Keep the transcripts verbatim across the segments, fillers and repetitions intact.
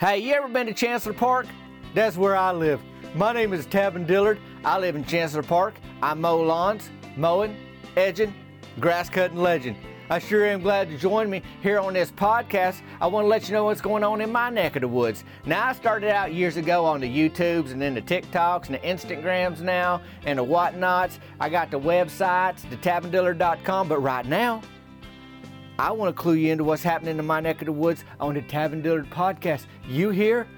Hey, you ever been to Chancellor Park? That's where I live. My name is Tavin Dillard. I live in Chancellor Park. I mow lawns, mowing, edging, grass cutting legend. I sure am glad you joined me here on this podcast. I want to let you know what's going on in my neck of the woods. Now, I started out years ago on the YouTubes and then the TikToks and the Instagrams now and the whatnots. I got the websites, the Tavin Dillard dot com, but right now, I want to clue you into what's happening in my neck of the woods on the Tavin Dillard podcast. You here?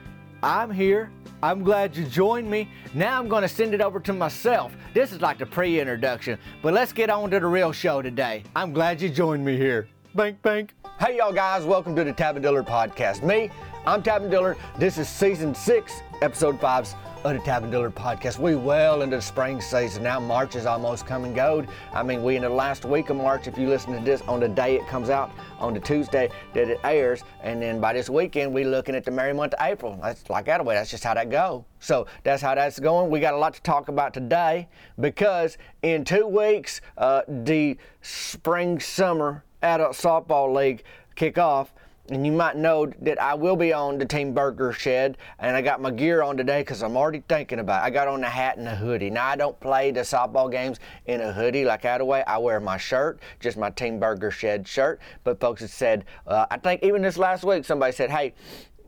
I'm here. I'm glad you joined me. Now I'm going to send it over to myself. This is like the pre-introduction, but let's get on to the real show today. I'm glad you joined me here. Bank, bank. Hey, y'all guys. Welcome to the Tavin Dillard podcast. Me, I'm Tavin Dillard. This is season six, episode five's of the Tavin Dillard podcast. We well into the spring season. Now March is almost come and go. I mean, we in the last week of March, if you listen to this on the day it comes out, on the Tuesday that it airs, and then by this weekend, we looking at the merry month of April. That's like that way, that's just how that go. So that's how that's going. We got a lot to talk about today because in two weeks, uh, the spring summer adult softball league kick off. And you might know that I will be on the Team Burger Shed, and I got my gear on today because I'm already thinking about it. I got on a hat and a hoodie. Now, I don't play the softball games in a hoodie like out of way. I wear my shirt, just my Team Burger Shed shirt. But folks have said, uh, I think even this last week, somebody said, hey,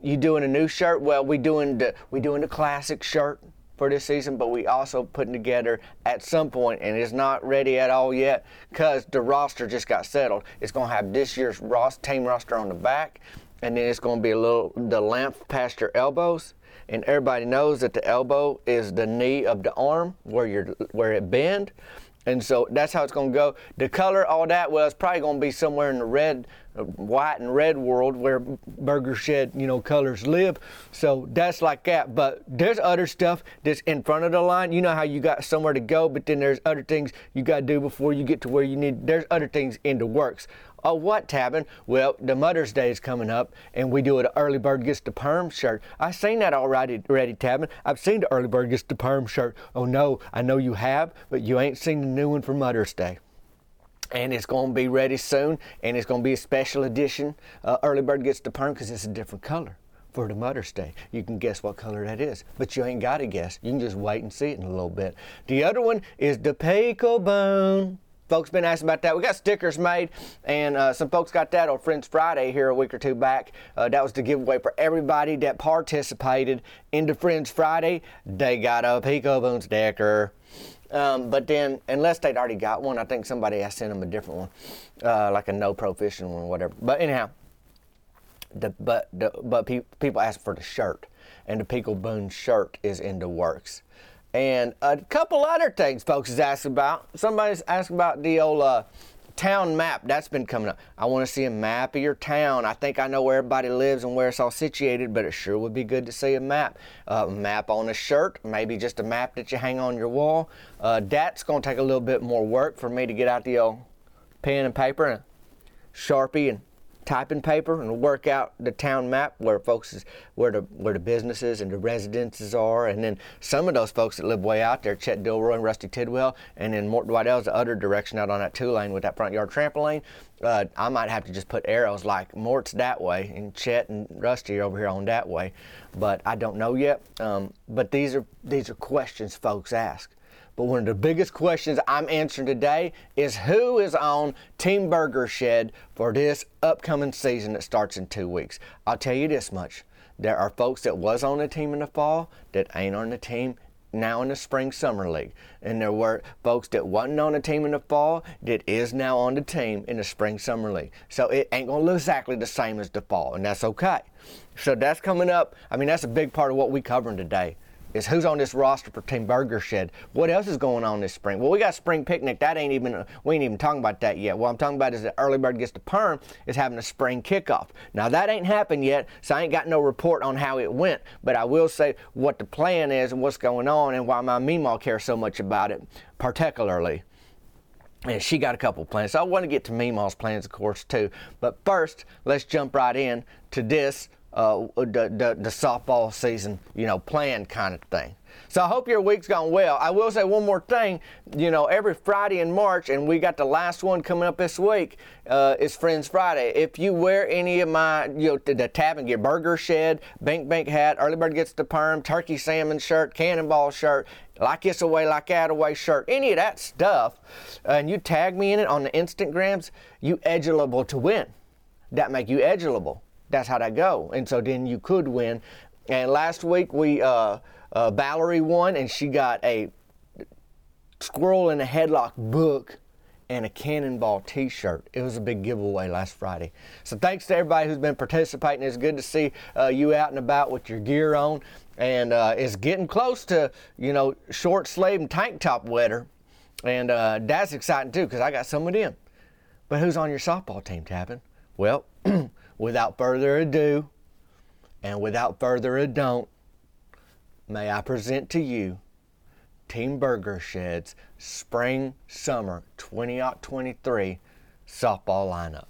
you doing a new shirt? Well, we doing the, we doing the classic shirt for this season, but we also putting together at some point, and it's not ready at all yet because the roster just got settled. It's going to have this year's ros- team roster on the back, and then it's going to be a little, the length past your elbows, and everybody knows that the elbow is the knee of the arm where you're, where it bend, and so that's how it's going to go. The color, all that, well, it's probably going to be somewhere in the red, white and red world where Burger Shed, you know, colors live. So that's like that. But there's other stuff that's in front of the line. You know how you got somewhere to go, but then there's other things you got to do before you get to where you need. There's other things in the works. Oh, what, Tavin? Well, the Mother's Day is coming up, and we do an Early Bird Gets the Perm shirt. I've seen that already, already, Tavin. I've seen the Early Bird Gets the Perm shirt. Oh, no, I know you have, but you ain't seen the new one for Mother's Day. And it's going to be ready soon, and it's going to be a special edition. Uh, Early Bird Gets the Perm because it's a different color for the Mother's Day. You can guess what color that is, but you ain't got to guess. You can just wait and see it in a little bit. The other one is the Pico Boone. Folks been asking about that. We got stickers made, and uh, some folks got that on Friends Friday here a week or two back. Uh, that was the giveaway for everybody that participated in the Friends Friday. They got a Pico Boone sticker. Um, but then, unless they'd already got one, I think somebody had sent them a different one, uh, like a no proficient one or whatever. But anyhow, the, but the, but pe- people asked for the shirt, and the Pico Boone shirt is in the works. And a couple other things folks is asking about. Somebody's asking about the old uh, town map. That's been coming up. I want to see a map of your town. I think I know where everybody lives and where it's all situated, but it sure would be good to see a map. A uh, map on a shirt, maybe just a map that you hang on your wall. Uh, that's going to take a little bit more work for me to get out the old pen and paper and Sharpie and typing paper and work out the town map where folks is, where the where the businesses and the residences are, and then some of those folks that live way out there, Chet Dilroy and Rusty Tidwell, and then Mort Dwidell's the other direction out on that two lane with that front yard trampoline. Uh, I might have to just put arrows like Mort's that way and Chet and Rusty over here on that way, but I don't know yet. Um, but these are these are questions folks ask. But one of the biggest questions I'm answering today is who is on Team Burger Shed for this upcoming season that starts in two weeks. I'll tell you this much. There are folks that was on the team in the fall that ain't on the team now in the spring summer league. And there were folks that wasn't on the team in the fall that is now on the team in the spring summer league. So it ain't going to look exactly the same as the fall, and that's okay. So that's coming up. I mean, that's a big part of what we're covering today. Is who's on this roster for Team Burger Shed. What else is going on this spring? Well, we got spring picnic. That ain't even, we ain't even talking about that yet. What I'm talking about is that Early Bird Gets the Perm is having a spring kickoff. Now, that ain't happened yet, so I ain't got no report on how it went, but I will say what the plan is and what's going on and why my Meemaw cares so much about it, particularly. And she got a couple plans. So I want to get to Meemaw's plans, of course, too. But first, let's jump right in to this uh, the, the, the softball season, you know, planned kind of thing. So I hope your week's gone well. I will say one more thing. You know, every Friday in March, and we got the last one coming up this week, uh, is Friends Friday. If you wear any of my, you know, the, the Tavin Get Burger Shed, Bank Bank hat, Early Bird Gets the Perm, Turkey Salmon shirt, Cannonball shirt, Like This Away, Like That Away shirt, any of that stuff, uh, and you tag me in it on the Instagrams, you edulable to win. That make you edulable. That's how that go. And so then you could win. And last week we... Uh, Uh, Valerie won, and she got a Squirrel in a Headlock book and a Cannonball t-shirt. It was a big giveaway last Friday. So thanks to everybody who's been participating. It's good to see uh, you out and about with your gear on. And uh, it's getting close to, you know, short sleeve and tank top weather. And uh, that's exciting, too, because I got some of them. But who's on your softball team, Tavin? Well, without further ado, and without further ado, may I present to you Team Burger Shed's Spring-Summer twenty twenty-three softball lineup.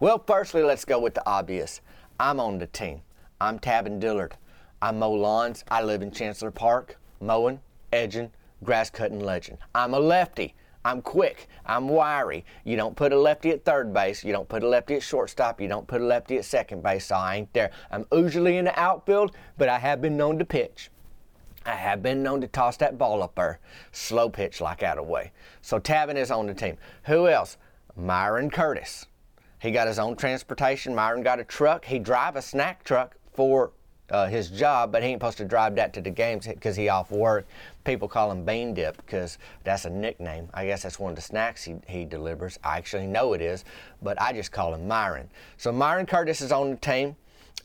Well, firstly, let's go with the obvious. I'm on the team. I'm Tavin Dillard. I mow lawns. I live in Chancellor Park, mowing, edging, grass-cutting legend. I'm a lefty. I'm quick. I'm wiry. You don't put a lefty at third base. You don't put a lefty at shortstop. You don't put a lefty at second base, so I ain't there. I'm usually in the outfield, but I have been known to pitch. I have been known to toss that ball up there. Slow pitch like out of way. So Tavin is on the team. Who else? Myron Curtis. He got his own transportation. Myron got a truck. He drive a snack truck for Uh, his job, but he ain't supposed to drive that to the games because he off work. People call him Bean Dip because that's a nickname. I guess that's one of the snacks he, he delivers. I actually know it is, but I just call him Myron. So Myron Curtis is on the team,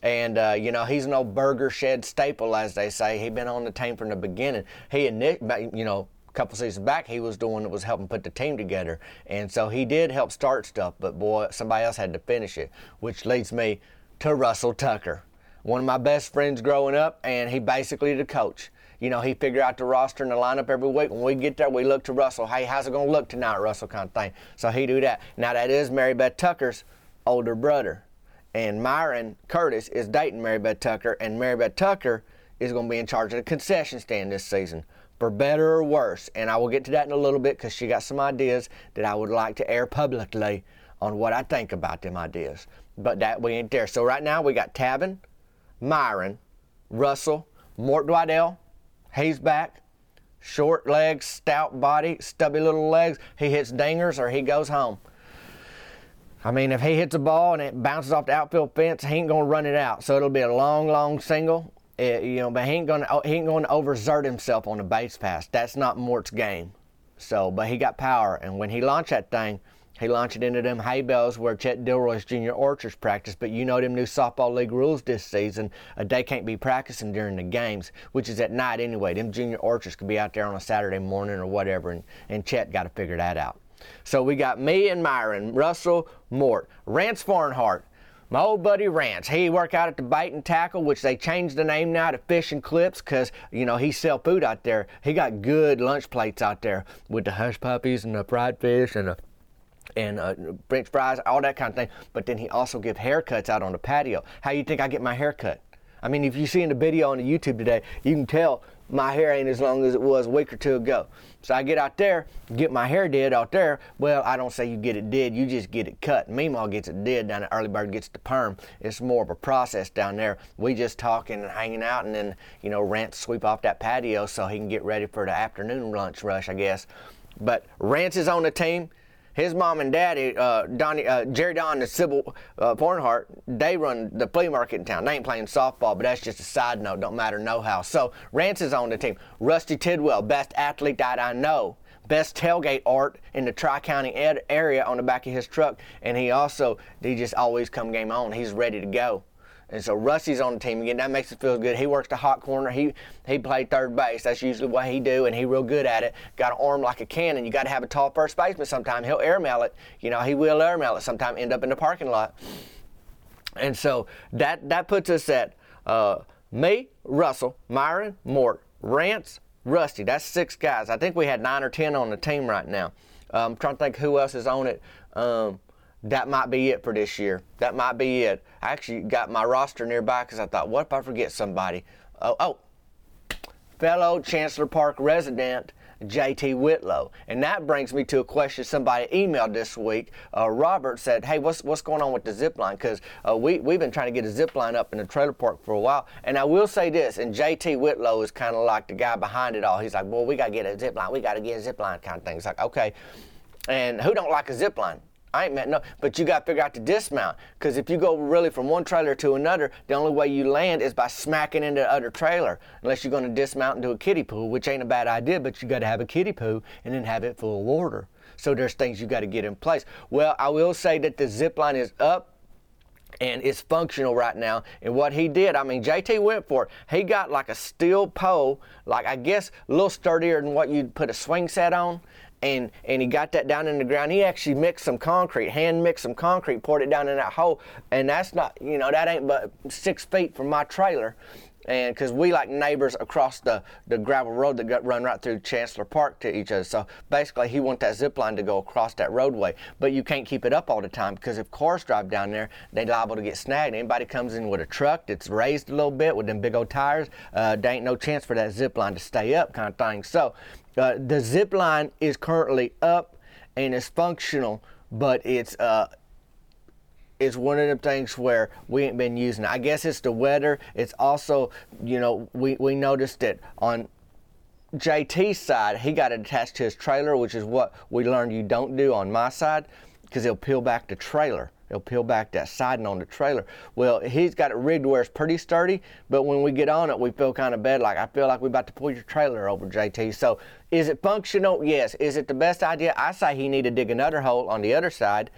and uh, you know, he's an old Burger Shed staple, as they say. He's been on the team from the beginning. He and Nick, you know, a couple seasons back, he was the one that was helping put the team together, and so he did help start stuff, but boy, somebody else had to finish it, which leads me to Russell Tucker. One of my best friends growing up, and he basically the coach. You know, he figured out the roster and the lineup every week. When we get there, we look to Russell. Hey, how's it going to look tonight, Russell, kind of thing. So he do that. Now, that is Mary Beth Tucker's older brother. And Myron Curtis is dating Mary Beth Tucker, and Mary Beth Tucker is going to be in charge of the concession stand this season, for better or worse. And I will get to that in a little bit because she got some ideas that I would like to air publicly on what I think about them ideas. But that we ain't there. So right now we got Tavin, Myron, Russell, Mort Dwidell, he's back. Short legs, stout body, stubby little legs. He hits dingers or he goes home. I mean, if he hits a ball and it bounces off the outfield fence, he ain't gonna run it out. So it'll be a long, long single. It, you know, but he ain't gonna he ain't gonna overexert himself on a base pass. That's not Mort's game. So, but he got power, and when he launched that thing, he launched it into them hay bales where Chet Dilroy's junior orchards practice, but you know them new softball league rules this season. Uh, they can't be practicing during the games, which is at night anyway. Them junior orchards could be out there on a Saturday morning or whatever, and, and Chet got to figure that out. So we got me and Myron, Russell, Mort, Rance Farnhart, my old buddy Rance. He worked out at the Bait and Tackle, which they changed the name now to Fish and Clips because, you know, he sell food out there. He got good lunch plates out there with the hush puppies and the fried fish and the and uh, French fries, all that kind of thing. But then he also give haircuts out on the patio. How you think I get my haircut? I mean, if you see in the video on the YouTube today, you can tell my hair ain't as long as it was a week or two ago. So I get out there, get my hair did out there. Well, I don't say you get it did, you just get it cut. Meemaw gets it did down at Early Bird Gets the Perm. It's more of a process down there. We just talking and hanging out, and then, you know, Rance sweep off that patio so he can get ready for the afternoon lunch rush, I guess. But Rance is on the team. His mom and daddy, uh, Donnie, uh, Jerry Don and Sybil uh, Farnhart, they run the flea market in town. They ain't playing softball, but that's just a side note. Don't matter no how. So Rance is on the team. Rusty Tidwell, best athlete that I know. Best tailgate art in the Tri-County ed- area on the back of his truck. And he also, he just always come game on. He's ready to go. And so Rusty's on the team again. That makes it feel good. He works the hot corner. He he played third base. That's usually what he do, and he real good at it. Got an arm like a cannon. You got to have a tall first baseman sometime. He'll airmail it. You know, he will airmail it sometime, end up in the parking lot. And so that, that puts us at uh, me, Russell, Myron, Mort, Rance, Rusty. That's six guys. I think we had nine or ten on the team right now. Um, I'm trying to think who else is on it. Um, that might be it for this year. That might be it. I actually got my roster nearby because I thought, what if I forget somebody? Oh, oh, fellow Chancellor Park resident, J T. Whitlow. And that brings me to a question somebody emailed this week. Uh, Robert said, hey, what's what's going on with the zip line? Because uh, we, we've been trying to get a zip line up in the trailer park for a while. And I will say this, and J T. Whitlow is kind of like the guy behind it all. He's like, boy, we got to get a zip line. We got to get a zip line kind of thing. It's like, okay. And who don't like a zip line? I ain't meant no, but you got to figure out the dismount. Because if you go really from one trailer to another, the only way you land is by smacking into the other trailer. Unless you're going to dismount and do a kiddie pool, which ain't a bad idea, but you got to have a kiddie pool and then have it full of water. So there's things you got to get in place. Well, I will say that the zip line is up and it's functional right now. And what he did, I mean, J T went for it. He got like a steel pole, like I guess a little sturdier than what you'd put a swing set on. And, and he got that down in the ground. He actually mixed some concrete, hand mixed some concrete, poured it down in that hole. And that's not, you know, that ain't but six feet from my trailer. And because we like neighbors across the, the gravel road that got run right through Chancellor Park to each other. So basically he wants that zip line to go across that roadway. But you can't keep it up all the time because if cars drive down there, they're liable to get snagged. Anybody comes in with a truck that's raised a little bit with them big old tires, uh, there ain't no chance for that zip line to stay up kind of thing. So uh, the zip line is currently up and it's functional, but it's... Uh, It's one of them things where we ain't been using it. I guess it's the weather. It's also, you know, we, we noticed that on J T's side, he got it attached to his trailer, which is what we learned you don't do on my side because it'll peel back the trailer. It'll peel back that siding on the trailer. Well, he's got it rigged where it's pretty sturdy, but when we get on it, we feel kind of bad. Like, I feel like we're about to pull your trailer over, J T. So is it functional? Yes. Is it the best idea? I say he need to dig another hole on the other side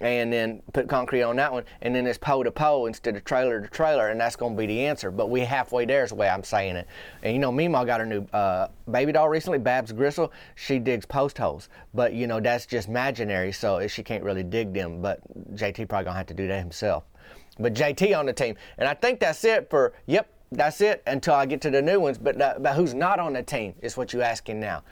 and then put concrete on that one, and then it's pole to pole instead of trailer to trailer, and that's going to be the answer. But we halfway there is the way I'm saying it. And, you know, Meemaw got her new uh, baby doll recently, Babs Gristle. She digs post holes. But, you know, that's just imaginary, so she can't really dig them. But J T probably going to have to do that himself. But J T on the team. And I think that's it for, yep, that's it until I get to the new ones. But, but who's not on the team is what you're asking now.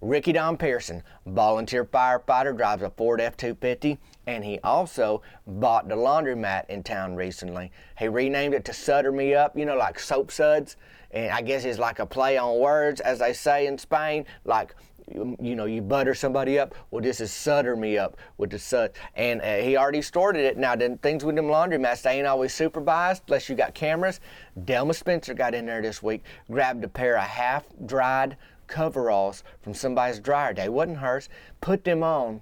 Ricky Don Pearson, volunteer firefighter, drives a Ford F two fifty, and he also bought the laundromat in town recently. He renamed it to Sutter Me Up, you know, like soap suds, and I guess it's like a play on words, as they say in Spain, like, you know, you butter somebody up. Well, this is Sutter Me Up with the sud. And uh, he already started it. Now, then things with them laundromats, they ain't always supervised unless you got cameras. Delma Spencer got in there this week, grabbed a pair of half-dried coveralls from somebody's dryer. They wasn't hers. Put them on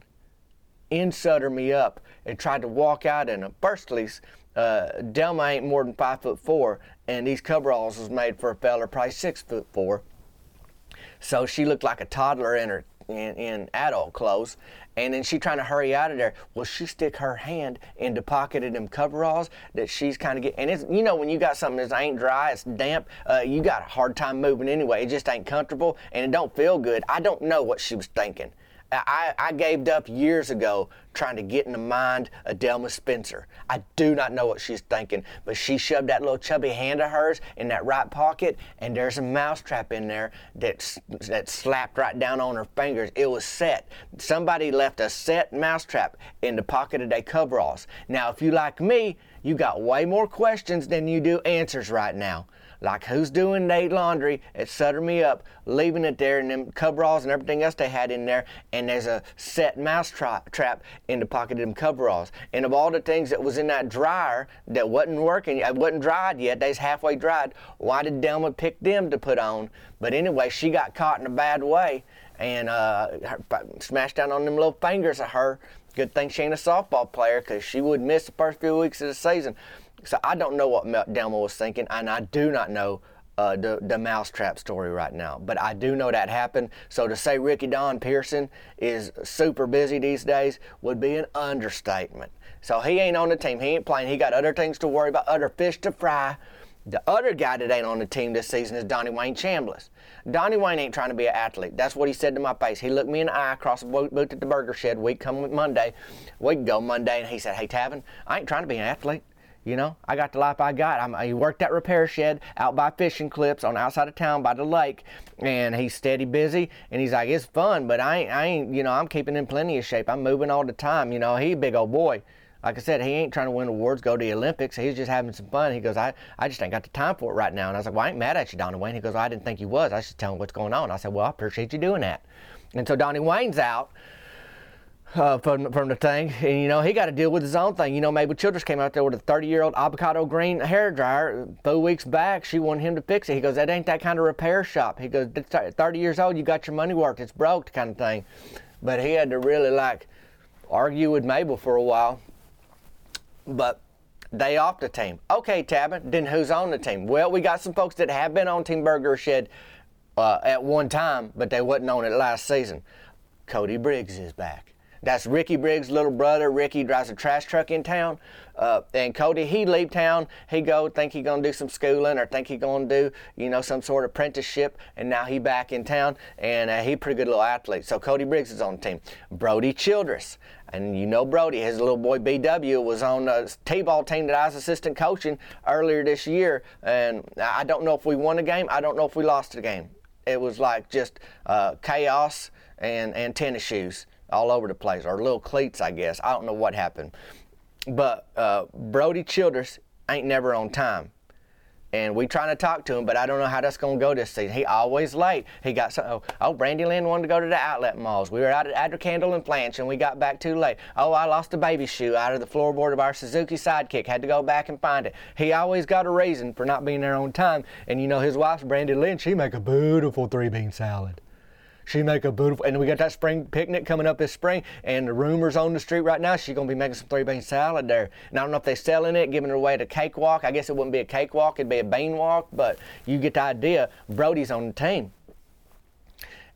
in Sutter Me Up and tried to walk out in them. Firstly, uh, Delma ain't more than five foot four, and these coveralls was made for a fella probably six foot four. So she looked like a toddler in her in, in adult clothes, and then she trying to hurry out of there. Well, she stick her hand in the pocket of them coveralls that she's kind of getting. And it's, you know, when you got something that ain't dry, it's damp, uh, you got a hard time moving anyway. It just ain't comfortable, and it don't feel good. I don't know what she was thinking. I, I gave up years ago trying to get in the mind of Delma Spencer. I do not know what she's thinking, but she shoved that little chubby hand of hers in that right pocket, and there's a mousetrap in there that, that slapped right down on her fingers. It was set. Somebody left a set mousetrap in the pocket of their coveralls. Now, if you like me, you got way more questions than you do answers right now. Like, who's doing their laundry at Sutter Me Up, leaving it there, and them coveralls and everything else they had in there, and there's a set mouse tra- trap in the pocket of them coveralls. And of all the things that was in that dryer that wasn't working, it wasn't dried yet, they's halfway dried, why did Delma pick them to put on? But anyway, she got caught in a bad way, and uh, smashed down on them little fingers of her. Good thing she ain't a softball player, because she would miss the first few weeks of the season. So I don't know what Delma was thinking, and I do not know uh, the, the mousetrap story right now. But I do know that happened. So to say Ricky Don Pearson is super busy these days would be an understatement. So he ain't on the team. He ain't playing. He got other things to worry about, other fish to fry. The other guy that ain't on the team this season is Donnie Wayne Chambliss. Donnie Wayne ain't trying to be an athlete. That's what he said to my face. He looked me in the eye across the booth at the Burger Shed week, come Monday, week ago Monday, and he said, hey, Tavin, I ain't trying to be an athlete. You know, I got the life I got. I'm, he worked at repair shed out by Fishing Clips on outside of town by the lake, and he's steady busy. And he's like, it's fun, but I ain't, I ain't, you know, I'm keeping in plenty of shape. I'm moving all the time. You know, he a big old boy. Like I said, he ain't trying to win awards, go to the Olympics. He's just having some fun. He goes, I, I just ain't got the time for it right now. And I was like, well, I ain't mad at you, Donnie Wayne. He goes, well, I didn't think you was. I was just telling him what's going on. I said, well, I appreciate you doing that. And so Donnie Wayne's out. Uh, from, from the thing, and you know, he got to deal with his own thing. You know, Mabel Childress came out there with a thirty year old avocado green hairdryer four weeks back. She wanted him to fix it. He goes, that ain't that kind of repair shop. He goes, thirty years old, you got your money worked, it's broke, kind of thing. But he had to really like argue with Mabel for a while. But they off the team. Okay, Tavin, then who's on the team? Well, we got some folks that have been on Team Burger Shed uh, at one time, but they wasn't on it last season. Cody Briggs is back. That's Ricky Briggs' little brother. Ricky drives a trash truck in town. Uh, and Cody, he leave town. He go, think he gonna do some schooling or think he gonna do, you know, some sort of apprenticeship. And now he back in town, and uh, he pretty good little athlete. So Cody Briggs is on the team. Brody Childress. And you know Brody, his little boy B W was on the T-ball team that I was assistant coaching earlier this year. And I don't know if we won a game. I don't know if we lost a game. It was like just uh, chaos and, and tennis shoes all over the place, or little cleats, I guess. I don't know what happened. But uh, Brody Childress ain't never on time. And we trying to talk to him, but I don't know how that's going to go this season. He always late. He got some, oh, oh, Brandy Lynn wanted to go to the outlet malls. We were out at Addercandle and Flanch, and we got back too late. Oh, I lost a baby shoe out of the floorboard of our Suzuki Sidekick. Had to go back and find it. He always got a reason for not being there on time. And, you know, his wife's Brandy Lynn, she make a beautiful three-bean salad. She make a beautiful, and we got that spring picnic coming up this spring, and the rumors on the street right now, she's going to be making some three bean salad there. And I don't know if they're selling it, giving it away at a cakewalk. I guess it wouldn't be a cakewalk, it'd be a bean walk, but you get the idea. Brody's on the team.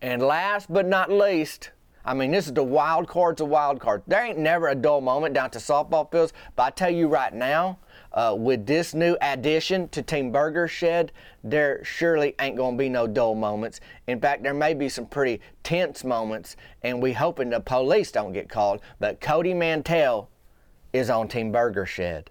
And last but not least, I mean, this is the wild cards of wild cards. There ain't never a dull moment down to softball fields, but I tell you right now, Uh, with this new addition to Team Burger Shed, there surely ain't going to be no dull moments. In fact, there may be some pretty tense moments, and we hoping the police don't get called. But Cody Mantell is on Team Burger Shed,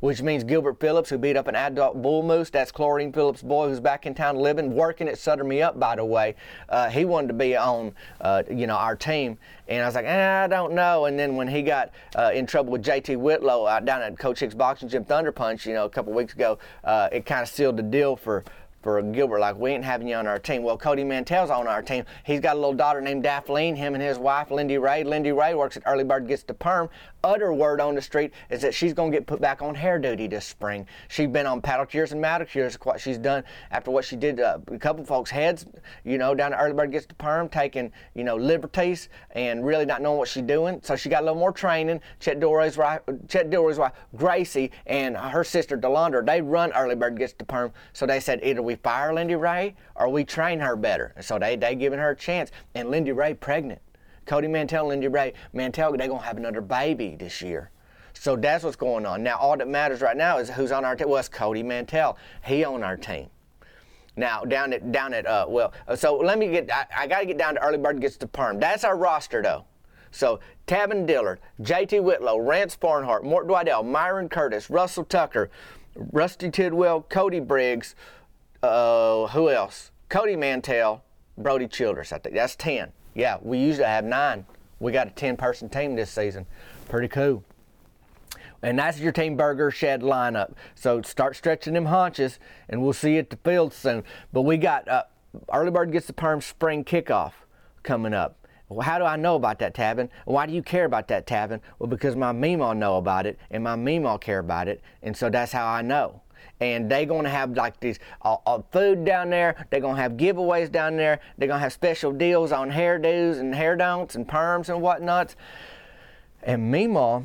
which means Gilbert Phillips, who beat up an adult bull moose, that's Chlorine Phillips' boy who's back in town living, working at Sutter Me Up, by the way. Uh, he wanted to be on, uh, you know, our team. And I was like, eh, I don't know. And then when he got uh, in trouble with J T Whitlow uh, down at Coach Hicks Boxing Gym Thunder Punch, you know, a couple weeks ago, uh, it kind of sealed the deal for, for Gilbert. Like, we ain't having you on our team. Well, Cody Mantell's on our team. He's got a little daughter named Daphne. Him and his wife, Lindy Ray. Lindy Ray works at Early Bird Gets the Perm. Other word on the street is that she's going to get put back on hair duty this spring. She's been on pedicures and manicures. What she's done after what she did to a couple folks' heads, you know, down to Early Bird Gets the Perm, taking, you know, liberties and really not knowing what she's doing. So she got a little more training. Chet Dilroy's wife, Chet Dilroy's wife, Gracie, and her sister DeLondra, they run Early Bird Gets the Perm. So they said either we fire Lindy Ray or we train her better. So they they giving her a chance. And Lindy Ray pregnant. Cody Mantell, Lindy Ray Mantell, they're going to have another baby this year. So that's what's going on. Now, all that matters right now is who's on our team. Well, it's Cody Mantell. He on our team. Now, down at, down at uh, well, so let me get, I, I got to get down to Early Bird Gets the Perm. That's our roster, though. So, Tavin Dillard, J T. Whitlow, Rance Farnhart, Mort Dwidell, Myron Curtis, Russell Tucker, Rusty Tidwell, Cody Briggs, uh, who else? Cody Mantell, Brody Childress, I think. That's ten. Yeah, we usually have nine. We got a ten-person team this season. Pretty cool. And that's your Team Burger Shed lineup. So start stretching them haunches, and we'll see you at the field soon. But we got uh, Early Bird Gets the Perm spring kickoff coming up. Well, how do I know about that, Tavin? Why do you care about that, Tavin? Well, because my meemaw know about it, and my meemaw care about it, and so that's how I know. And they're going to have like these uh, uh, food down there. They're going to have giveaways down there. They're going to have special deals on hairdos and hair don'ts and perms and whatnots. And Meemaw,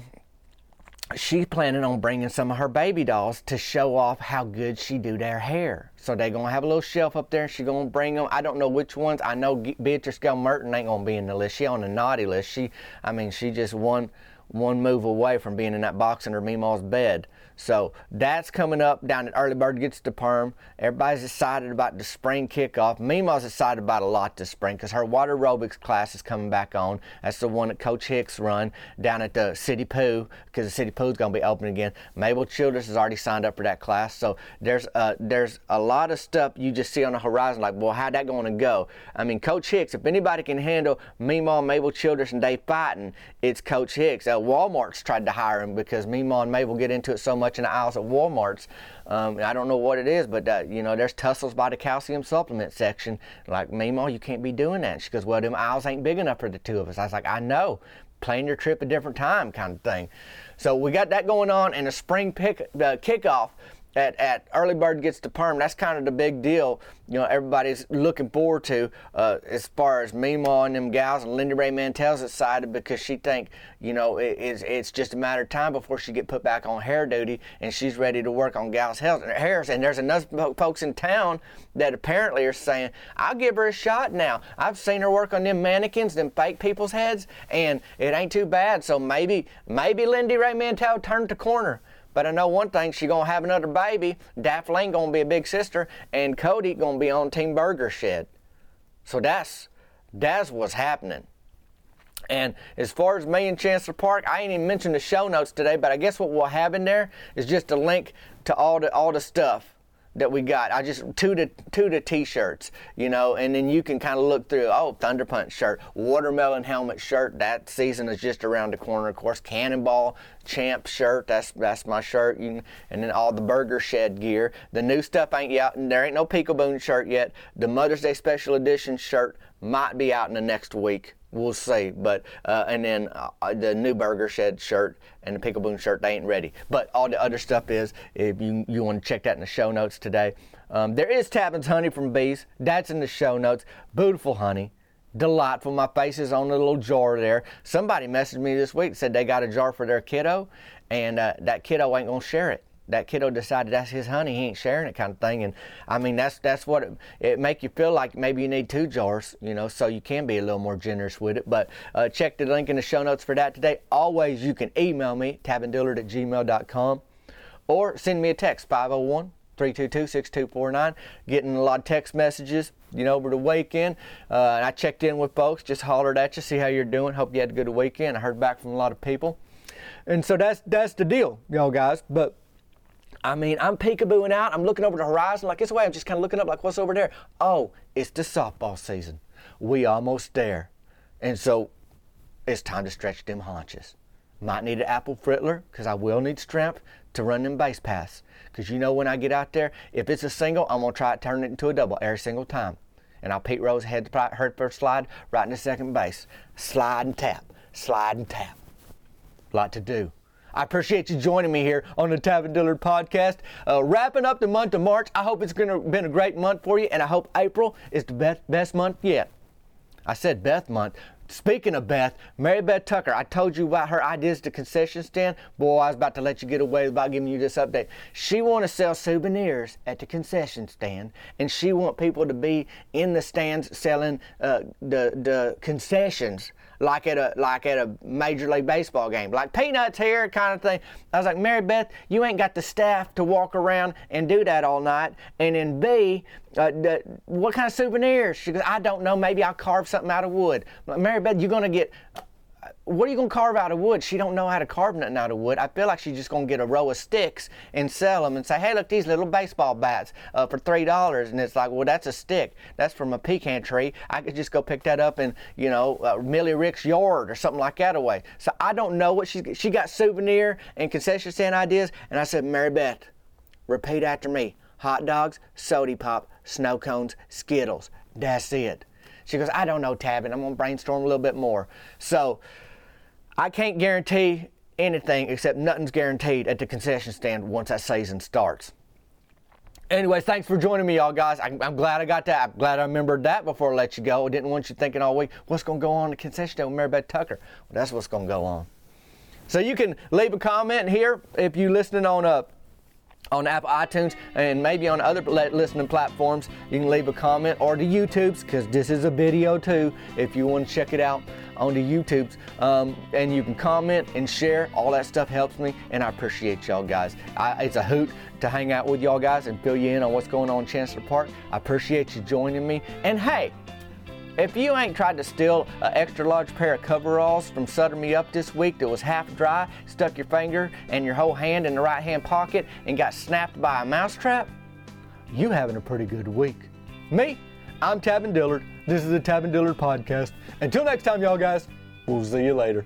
she's planning on bringing some of her baby dolls to show off how good she do their hair. So they're going to have a little shelf up there. She's going to bring them. I don't know which ones. I know Beatrice Gell Merton ain't going to be in the list. She on the naughty list. She, I mean, she just one, one move away from being in that box under Meemaw's bed. So that's coming up down at Early Bird Gets the Perm. Everybody's excited about the spring kickoff. Mima's excited about a lot this spring because her water aerobics class is coming back on. That's the one that Coach Hicks run down at the city pool, because the city pool's going to be open again. Mabel Childress has already signed up for that class. So there's uh, there's a lot of stuff you just see on the horizon, like, well, how's that going to go? I mean, Coach Hicks, if anybody can handle Mima, Mabel Childress, and Dave fighting, it's Coach Hicks. Uh, Walmart's tried to hire him because Mima and Mabel get into it so much in the aisles at Walmart's. Um, I don't know what it is, but, uh, you know, there's tussles by the calcium supplement section. Like, Mima, you can't be doing that. She goes, well, them aisles ain't big enough for the two of us. I was like, I know. Plan your trip a different time kind of thing. So we got that going on, and a spring pick, uh, kickoff at, at Early Bird Gets the Perm. That's kind of the big deal, you know, everybody's looking forward to, uh, as far as Mima and them gals, and Lindy Ray Mantell's excited because she think, you know, it, it's, it's just a matter of time before she get put back on hair duty, and she's ready to work on gals' hairs. And there's another folks in town that apparently are saying, I'll give her a shot now. I've seen her work on them mannequins, them fake people's heads, and it ain't too bad. So maybe, maybe Lindy Ray Mantell turned the corner. But I know one thing, she's going to have another baby. Daphne going to be a big sister, and Cody going to be on Team Burger Shed. So that's, that's what's happening. And as far as me and Chancellor Park, I ain't even mentioned the show notes today, but I guess what we'll have in there is just a link to all the all the stuff that we got. I just two to two to t-shirts, you know, and then you can kind of look through. Oh, Thunder Punch shirt, Watermelon Helmet shirt. That season is just around the corner. Of course, Cannonball Champ shirt. That's that's my shirt. You can, and then all the Burger Shed gear. The new stuff ain't out, and there ain't no Pico Boone shirt yet. The Mother's Day Special Edition shirt might be out in the next week. We'll see, but uh, and then uh, the new Burger Shed shirt and the Pickle Boom shirt, they ain't ready. But all the other stuff is, if you, you want to check that in the show notes today. Um, there is Tavin's Honey from Bees. That's in the show notes. Beautiful honey. Delightful. My face is on the little jar there. Somebody messaged me this week, said they got a jar for their kiddo, and uh, that kiddo ain't going to share it. That kiddo decided that's his honey, he ain't sharing it kind of thing. And I mean, that's that's what it, it make you feel like maybe you need two jars, you know, so you can be a little more generous with it. But uh, check the link in the show notes for that today. Always, you can email me, tabindillard at gmail dot com, or send me a text, five oh one, three two two, six two four nine. Getting a lot of text messages, you know, over the weekend. Uh, and I checked in with folks, just hollered at you, see how you're doing. Hope you had a good weekend. I heard back from a lot of people. And so that's, that's the deal, y'all guys. But I mean, I'm peekabooing out. I'm looking over the horizon like this way. I'm just kind of looking up like, what's over there? Oh, it's the softball season. We almost there. And so it's time to stretch them haunches. Might need an apple frittler, because I will need strength to run them base paths. Because you know when I get out there, if it's a single, I'm going to try to turn it into a double every single time. And I'll Pete Rose head first slide right into second base. Slide and tap. Slide and tap. A lot to do. I appreciate you joining me here on the Tavin Dillard podcast. Uh, wrapping up the month of March, I hope it's going to been a great month for you, and I hope April is the best, best month yet. I said Beth month. Speaking of Beth, Mary Beth Tucker, I told you about her ideas to concession stand. Boy, I was about to let you get away without giving you this update. She want to sell souvenirs at the concession stand, and she want people to be in the stands selling uh, the the concessions. Like at a like at a Major League Baseball game, like peanuts here kind of thing. I was like, Mary Beth, you ain't got the staff to walk around and do that all night. And then B, uh, the, what kind of souvenirs? She goes, I don't know. Maybe I'll carve something out of wood. Like, Mary Beth, you're gonna get. What are you gonna carve out of wood? She don't know how to carve nothing out of wood. I feel like she's just gonna get a row of sticks and sell them and say, hey, look, these little baseball bats uh, for three dollars. And it's like, well, that's a stick. That's from a pecan tree. I could just go pick that up in, you know, uh, Millie Rick's yard or something like that away. So I don't know what she, she got souvenir and concession stand ideas. And I said, Mary Beth, repeat after me. Hot dogs, soda pop, snow cones, Skittles. That's it. She goes, I don't know, Tavin. I'm going to brainstorm a little bit more. So I can't guarantee anything, except nothing's guaranteed at the concession stand once that season starts. Anyways, thanks for joining me, y'all guys. I, I'm glad I got that. I'm glad I remembered that before I let you go. I didn't want you thinking all week, what's going to go on in the concession stand with Mary Beth Tucker? Well, that's what's going to go on. So you can leave a comment here if you're listening on up. on Apple iTunes and maybe on other listening platforms. You can leave a comment, or the YouTubes, because this is a video too, if you want to check it out on the YouTubes. Um, and you can comment and share. All that stuff helps me, and I appreciate y'all guys. I, it's a hoot to hang out with y'all guys and fill you in on what's going on in Chancellor Park. I appreciate you joining me. And hey, if you ain't tried to steal an extra large pair of coveralls from Sutter Me Up this week that was half dry, stuck your finger and your whole hand in the right hand pocket and got snapped by a mousetrap, you having a pretty good week. Me, I'm Tavin Dillard. This is the Tavin Dillard Podcast. Until next time, y'all guys, we'll see you later.